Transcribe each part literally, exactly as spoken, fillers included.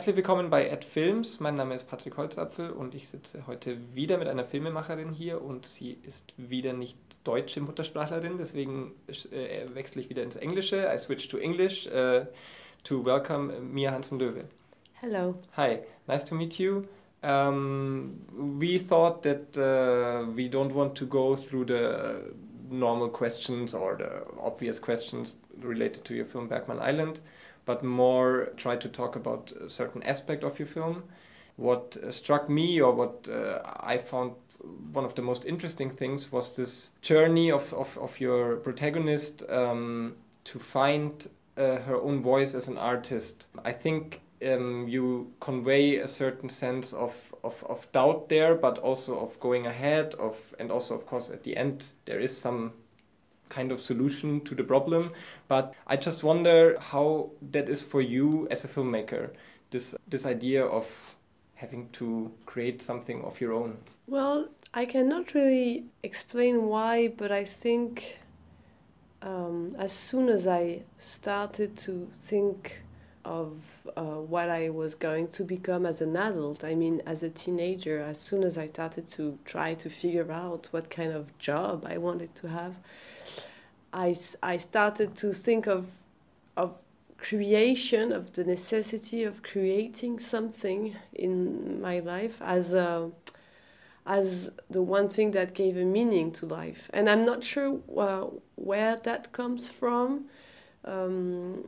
Herzlich willkommen bei Ad Films. Mein Name ist Patrick Holzapfel und ich sitze heute wieder mit einer Filmemacherin hier und sie ist wieder nicht deutsche Muttersprachlerin, deswegen äh, wechsle ich wieder ins Englische. I switch to English uh, to welcome Mia Hansen-Løve. Hello. Hi, nice to meet you. Um, we thought that uh, we don't want to go through the normal questions or the obvious questions related to your film Bergman Island, but more try to talk about a certain aspect of your film. What struck me, or what uh, I found one of the most interesting things, was this journey of, of, of your protagonist um, to find uh, her own voice as an artist. I think um, you convey a certain sense of, of, of doubt there, but also of going ahead, of and also, of course, at the end, there is some kind of solution to the problem, but I just wonder how that is for you as a filmmaker, this this idea of having to create something of your own. Well, I cannot really explain why, but I think um, as soon as I started to think of uh, what I was going to become as an adult, I mean as a teenager, as soon as I started to try to figure out what kind of job I wanted to have, I, I started to think of of creation, of the necessity of creating something in my life as a, as the one thing that gave a meaning to life. And I'm not sure uh, where that comes from. Um,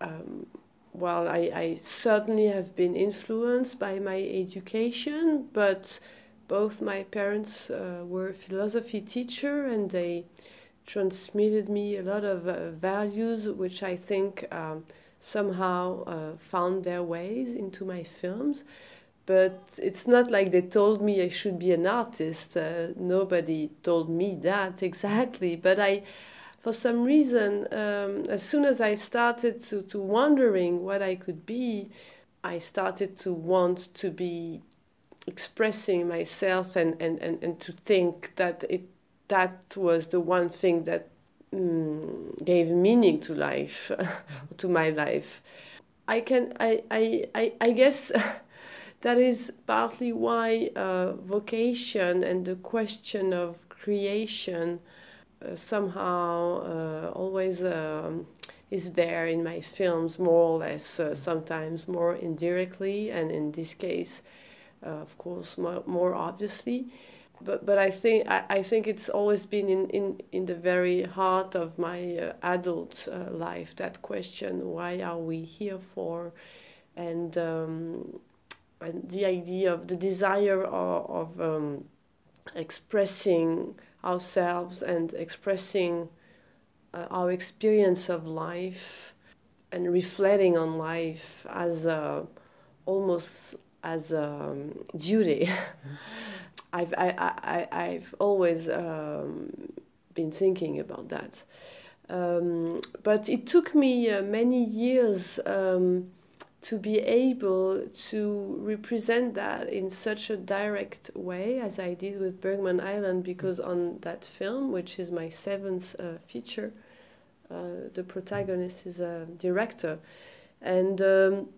um, well, I, I certainly have been influenced by my education, but both my parents uh, were philosophy teacher and they transmitted me a lot of uh, values which I think um, somehow uh, found their ways into my films. But it's not like they told me I should be an artist. Uh, nobody told me that exactly. But I, for some reason, um, as soon as I started to, to wondering what I could be, I started to want to be expressing myself and, and, and, and to think that it that was the one thing that um, gave meaning to life, to my life. I can, I, I, I, I guess that is partly why uh, vocation and the question of creation uh, somehow uh, always um, is there in my films, more or less, uh, sometimes more indirectly, and in this case, uh, of course, more, more obviously. But but I think I, I think it's always been in, in, in the very heart of my uh, adult uh, life, that question, why are we here for, and um, and the idea of the desire of, of um, expressing ourselves and expressing uh, our experience of life and reflecting on life as a, almost as a duty. I've I, I, I've always um, been thinking about that, um, but it took me uh, many years um, to be able to represent that in such a direct way as I did with Bergman Island, because on that film, which is my seventh uh, feature, uh, the protagonist is a director, and Um,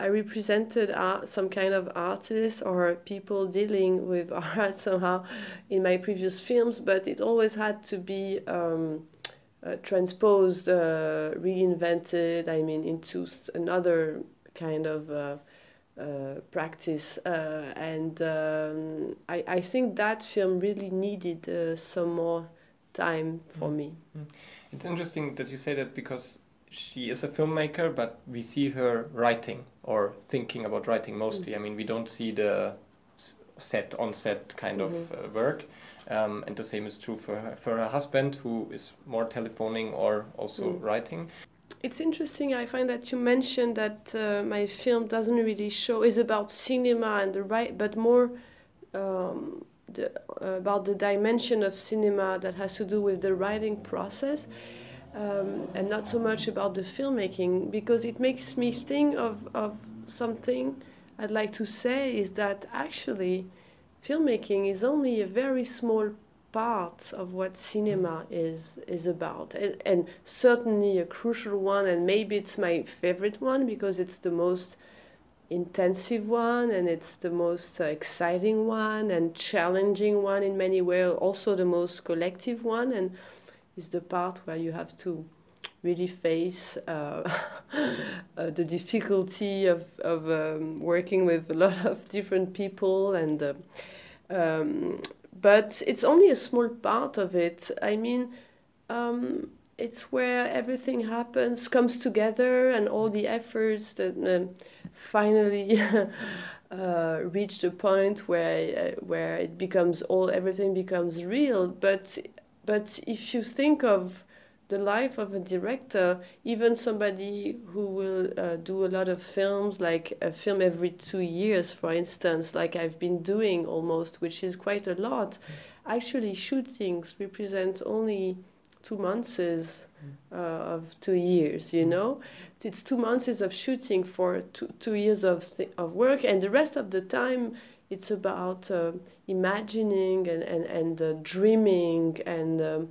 I represented art, some kind of artists or people dealing with art somehow in my previous films, but it always had to be um, uh, transposed, uh, reinvented, I mean, into another kind of uh, uh, practice. Uh, and um, I, I think that film really needed uh, some more time for mm-hmm. me. It's interesting that you say that, because she is a filmmaker, but we see her writing or thinking about writing mostly. Mm-hmm. I mean, we don't see the set on set kind mm-hmm. of uh, work, um, and the same is true for her, for her husband, who is more telephoning or also mm. writing. It's interesting. I find that you mentioned that uh, my film doesn't really show is about cinema and the right, but more um, the, uh, about the dimension of cinema that has to do with the writing process. Um, and not so much about the filmmaking, because it makes me think of, of something I'd like to say, is that actually filmmaking is only a very small part of what cinema is is about, and, and certainly a crucial one, and maybe it's my favorite one because it's the most intensive one, and it's the most uh, exciting one and challenging one in many ways, also the most collective one, and it's the part where you have to really face uh, uh, the difficulty of, of um, working with a lot of different people. And uh, um, but it's only a small part of it. I mean, um, it's where everything happens, comes together, and all the efforts that um, finally uh, reach the point where uh, where it becomes all everything becomes real. But but if you think of the life of a director, even somebody who will uh, do a lot of films, like a film every two years, for instance, like I've been doing almost, which is quite a lot, actually shootings represent only two months uh, of two years, you know? It's two months of shooting for two, two years of th- of work, and the rest of the time, it's about uh, imagining and, and, and uh, dreaming and... Um,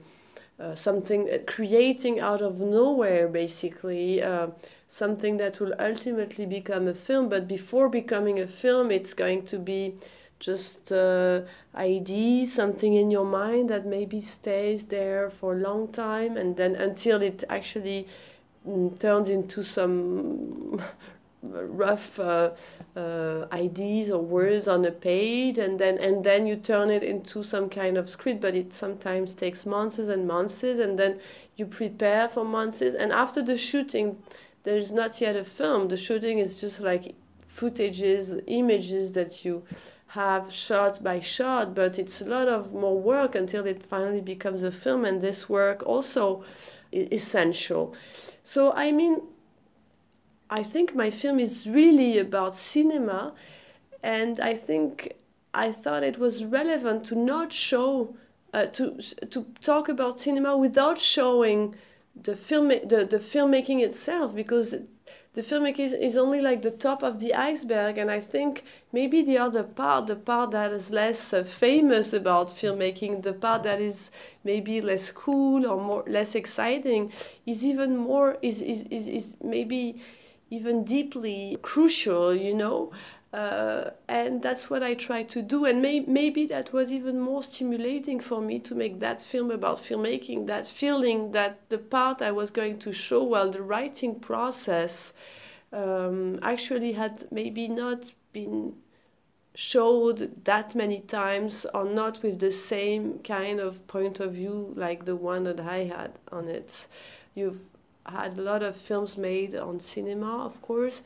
Uh, something uh, creating out of nowhere, basically, uh, something that will ultimately become a film. But before becoming a film, it's going to be just uh, ideas, something in your mind that maybe stays there for a long time, and then until it actually mm, turns into some rough uh, uh, ideas or words on a page, and then and then you turn it into some kind of script, but it sometimes takes months and months, and then you prepare for months, and after the shooting there is not yet a film. The shooting is just like footages, images that you have shot by shot, but it's a lot of more work until it finally becomes a film, and this work also is essential. So I mean, I think my film is really about cinema, and I think I thought it was relevant to not show, uh, to to talk about cinema without showing the film, the, the filmmaking itself, because the filmmaking is, is only like the top of the iceberg, and I think maybe the other part, the part that is less uh, famous about filmmaking, the part that is maybe less cool or more less exciting, is even more is is is, is maybe. even deeply crucial, you know, uh, and that's what I try to do. And may- maybe that was even more stimulating for me to make that film about filmmaking, that feeling that the part I was going to show while the writing process um, actually had maybe not been showed that many times, or not with the same kind of point of view like the one that I had on it. You've had a lot of films made on cinema, of course,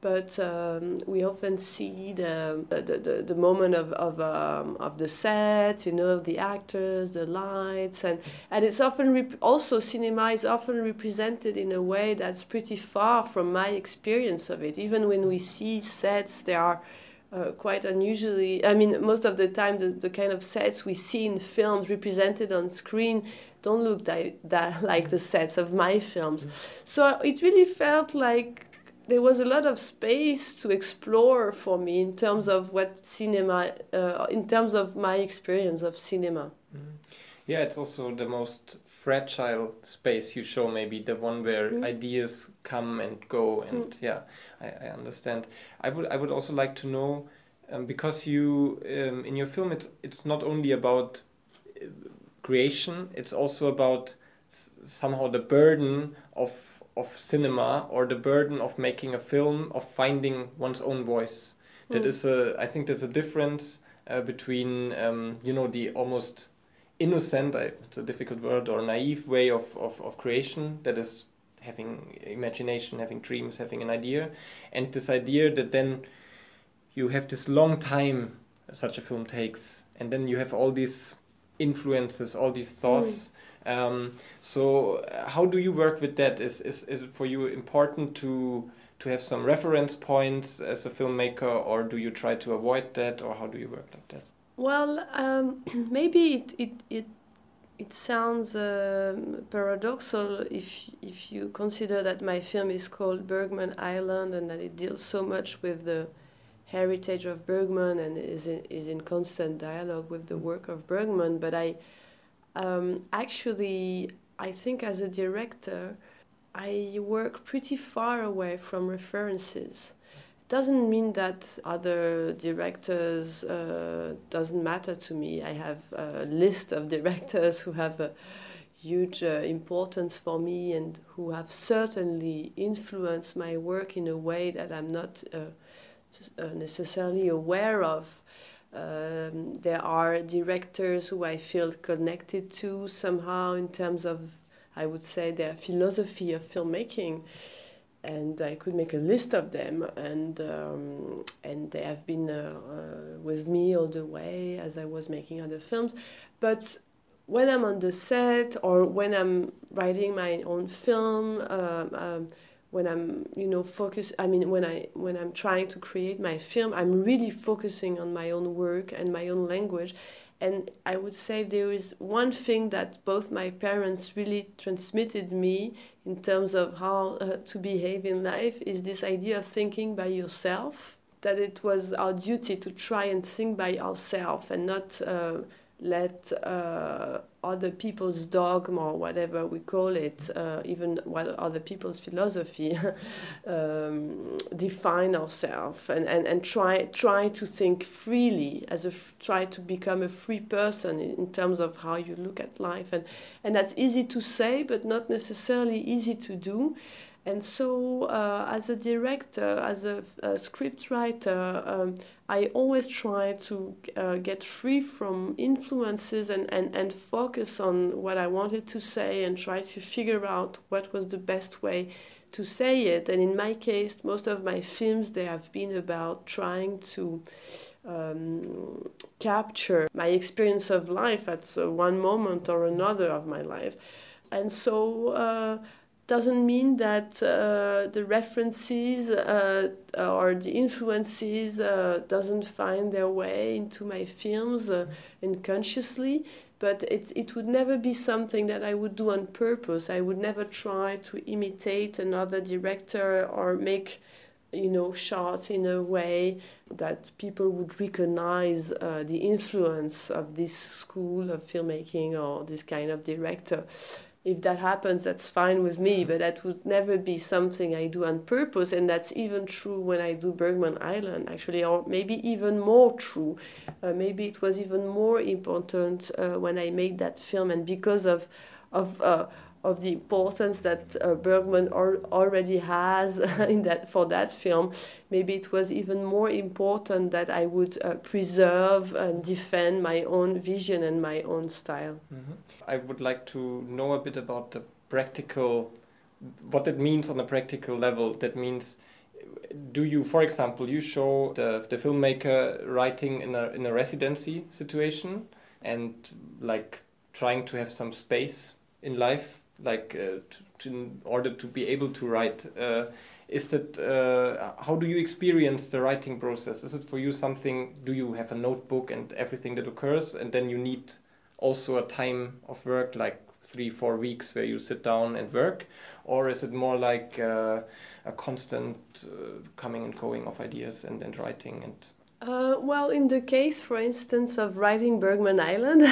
but um, we often see the the, the, the moment of of, um, of the set, you know, the actors, the lights, and and it's often rep- also cinema is often represented in a way that's pretty far from my experience of it. Even when we see sets, they are uh, quite unusually. I mean, most of the time, the, the kind of sets we see in films represented on screen don't look that, that like the sets of my films. Mm-hmm. So it really felt like there was a lot of space to explore for me in terms of what cinema, uh, in terms of my experience of cinema. Mm-hmm. Yeah, it's also the most fragile space you show, maybe the one where mm-hmm. ideas come and go. And mm-hmm. yeah, I, I understand. I would, I would also like to know, um, because you um, in your film, it's it's not only about Uh, creation, it's also about s- somehow the burden of of cinema, or the burden of making a film, of finding one's own voice. Mm. That is a, I think that's a difference uh, between um, you know, the almost innocent, I, it's a difficult word, or naive way of, of, of creation, that is having imagination, having dreams, having an idea, and this idea that then you have this long time such a film takes, and then you have all these influences, all these thoughts. Mm. Um, so uh, how do you work with that? Is, is is it for you important to to have some reference points as a filmmaker, or do you try to avoid that, or how do you work like that? Well, um, maybe it it it, it sounds uh, paradoxal if if you consider that my film is called Bergman Island, and that it deals so much with the heritage of Bergman and is in, is in constant dialogue with the work of Bergman. But I um, actually, I think as a director, I work pretty far away from references. Doesn't mean that other directors uh, doesn't matter to me. I have a list of directors who have a huge uh, importance for me and who have certainly influenced my work in a way that I'm not uh, necessarily aware of. Um, there are directors who I feel connected to somehow in terms of, I would say, their philosophy of filmmaking. And I could make a list of them, and um, and they have been uh, uh, with me all the way as I was making other films. But when I'm on the set or when I'm writing my own film, um, um, when I'm you know focus, I mean when I when I'm trying to create my film, I'm really focusing on my own work and my own language. And I would say there is one thing that both my parents really transmitted me in terms of how uh, to behave in life is this idea of thinking by yourself, that it was our duty to try and think by ourselves and not uh, let uh, other people's dogma or whatever we call it, uh, even what other people's philosophy, um, define ourselves and, and, and try try to think freely, as a f- try to become a free person in, in terms of how you look at life. And, and that's easy to say, but not necessarily easy to do. And so uh, as a director, as a, a script writer, um, I always try to uh, get free from influences and, and, and focus on what I wanted to say and try to figure out what was the best way to say it. And in my case, most of my films, they have been about trying to um, capture my experience of life at one moment or another of my life. And so... Uh, doesn't mean that uh, the references uh, or the influences uh, doesn't find their way into my films uh, unconsciously, but it, it would never be something that I would do on purpose. I would never try to imitate another director or make, you know, shots in a way that people would recognize uh, the influence of this school of filmmaking or this kind of director. If that happens, that's fine with me, but that would never be something I do on purpose, and that's even true when I do Bergman Island, actually, or maybe even more true. Uh, maybe it was even more important uh, when I made that film, and because of of uh, of the importance that uh, Bergman al- already has in that for that film, maybe it was even more important that I would uh, preserve and defend my own vision and my own style. Mm-hmm. I would like to know a bit about the practical, what it means on a practical level. That means, do you, for example, you show the, the filmmaker writing in a in a residency situation and like trying to have some space in life, like uh, to, to, in order to be able to write, uh, is that uh, how do you experience the writing process? Is it for you something, do you have a notebook and everything that occurs, and then you need also a time of work, like three, four weeks where you sit down and work? Or is it more like uh, a constant uh, coming and going of ideas and, and writing? and Uh, well, in the case, for instance, of writing Bergman Island,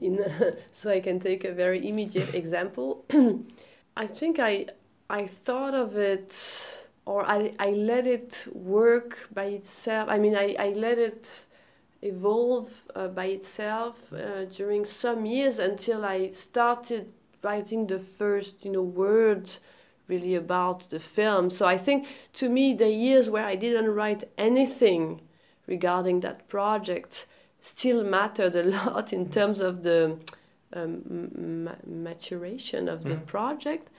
in, uh, so I can take a very immediate example, I think I I thought of it, or I, I let it work by itself. I mean, I, I let it evolve uh, by itself uh, during some years until I started writing the first, you know, words really about the film. So I think, to me, the years where I didn't write anything regarding that project still mattered a lot in terms of the um, ma- maturation of the mm. project.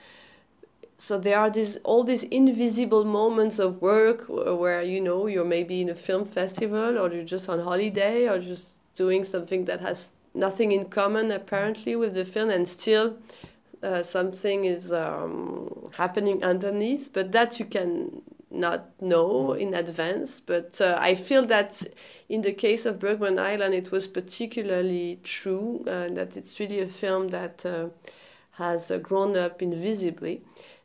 So there are these, all these invisible moments of work where, you know, you're maybe in a film festival or you're just on holiday or just doing something that has nothing in common, apparently, with the film, and still Uh, something is um, happening underneath, but that you can not know in advance. But uh, I feel that in the case of Bergman Island, it was particularly true, uh, that it's really a film that uh, has uh, grown up invisibly.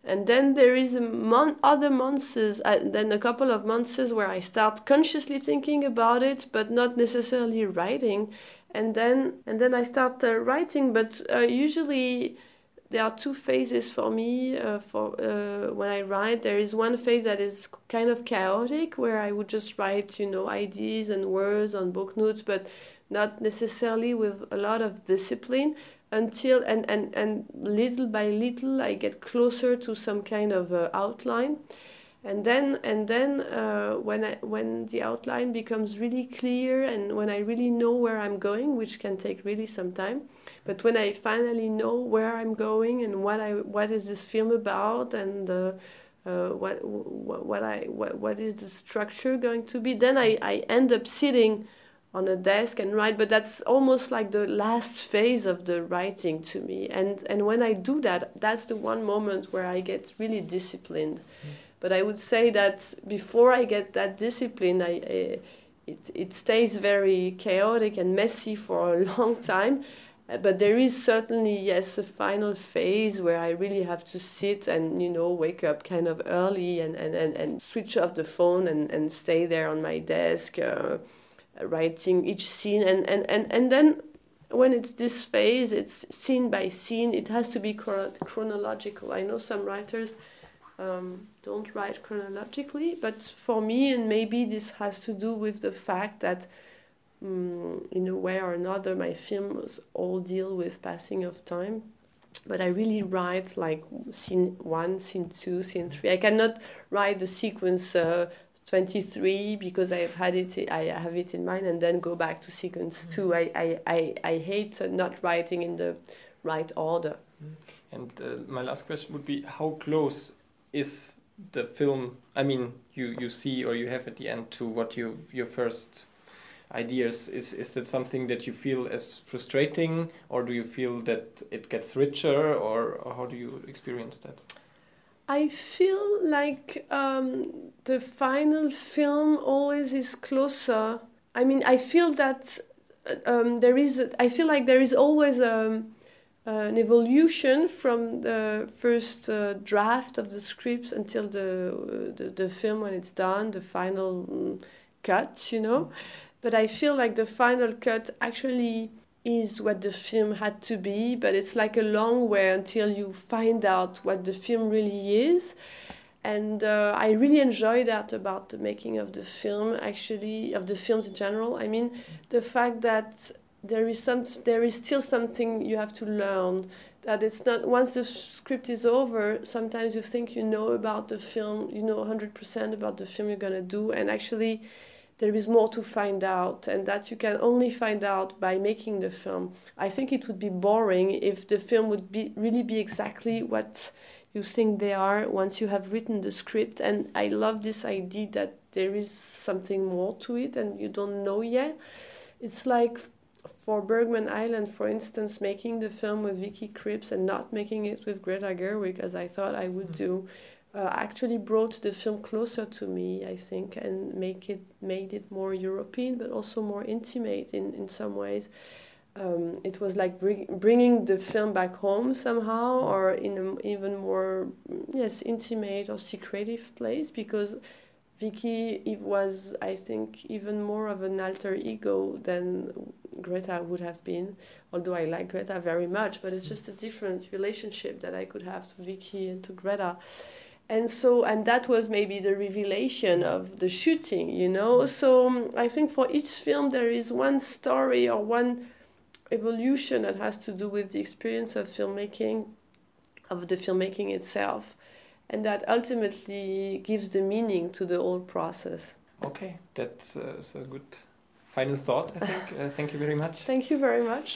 And then there is a mon- other months, uh, then a couple of months where I start consciously thinking about it, but not necessarily writing. And then, and then I start uh, writing, but uh, usually... There are two phases for me uh, for uh, when I write. There is one phase that is kind of chaotic, where I would just write, you know, ideas and words on book notes, but not necessarily with a lot of discipline until, and, and, and little by little, I get closer to some kind of uh, outline. And then and then uh, when I, when the outline becomes really clear and when I really know where I'm going, which can take really some time, but when I finally know where I'm going and what I what is this film about and uh, uh, what what I what, what is the structure going to be, then I, I end up sitting on a desk and write. But that's almost like the last phase of the writing to me. And and when I do that, that's the one moment where I get really disciplined. Mm. But I would say that before I get that discipline, I, I, it it stays very chaotic and messy for a long time. But there is certainly, yes, a final phase where I really have to sit and, you know, wake up kind of early and, and, and, and switch off the phone and, and stay there on my desk, uh, writing each scene. And, and, and, and then when it's this phase, it's scene by scene. It has to be chronological. I know some writers... Um, don't write chronologically, but for me, and maybe this has to do with the fact that um, in a way or another my films all deal with passing of time, but I really write like scene one, scene two, scene three. I cannot write the sequence uh, twenty-three because I've had it, I have it in mind, and then go back to sequence mm-hmm. two. I, I, I, I hate not writing in the right order. And uh, my last question would be, how close is the film, I mean, you, you see or you have at the end to what you your first ideas, is is that something that you feel as frustrating, or do you feel that it gets richer, or, or how do you experience that? I feel like um, the final film always is closer. I mean, I feel that um, there is, a, I feel like there is always a... Uh, an evolution from the first uh, draft of the scripts until the, uh, the the film when it's done, the final um, cut, you know. But I feel like the final cut actually is what the film had to be, but it's like a long way until you find out what the film really is. And uh, I really enjoy that about the making of the film, actually, of the films in general. I mean, the fact that There is some. There is still something you have to learn. That it's not, once the script is over, sometimes you think you know about the film, you know one hundred percent about the film you're gonna do, and actually there is more to find out, and that you can only find out by making the film. I think it would be boring if the film would be really be exactly what you think they are once you have written the script. And I love this idea that there is something more to it and you don't know yet. It's like, for Bergman Island, for instance, making the film with Vicky Krieps and not making it with Greta Gerwig, as I thought I would mm. do, uh, actually brought the film closer to me, I think, and make it made it more European, but also more intimate in, in some ways. Um, it was like bring, bringing the film back home somehow, or in an even more, yes, intimate or secretive place, because Vicky it was, I think, even more of an alter ego than Greta would have been, although I like Greta very much, but it's just a different relationship that I could have to Vicky and to Greta. And so, and that was maybe the revelation of the shooting, you know? So I think for each film there is one story or one evolution that has to do with the experience of filmmaking, of the filmmaking itself. And that ultimately gives the meaning to the whole process. Okay, that's uh, a good final thought, I think. Uh, thank you very much. Thank you very much.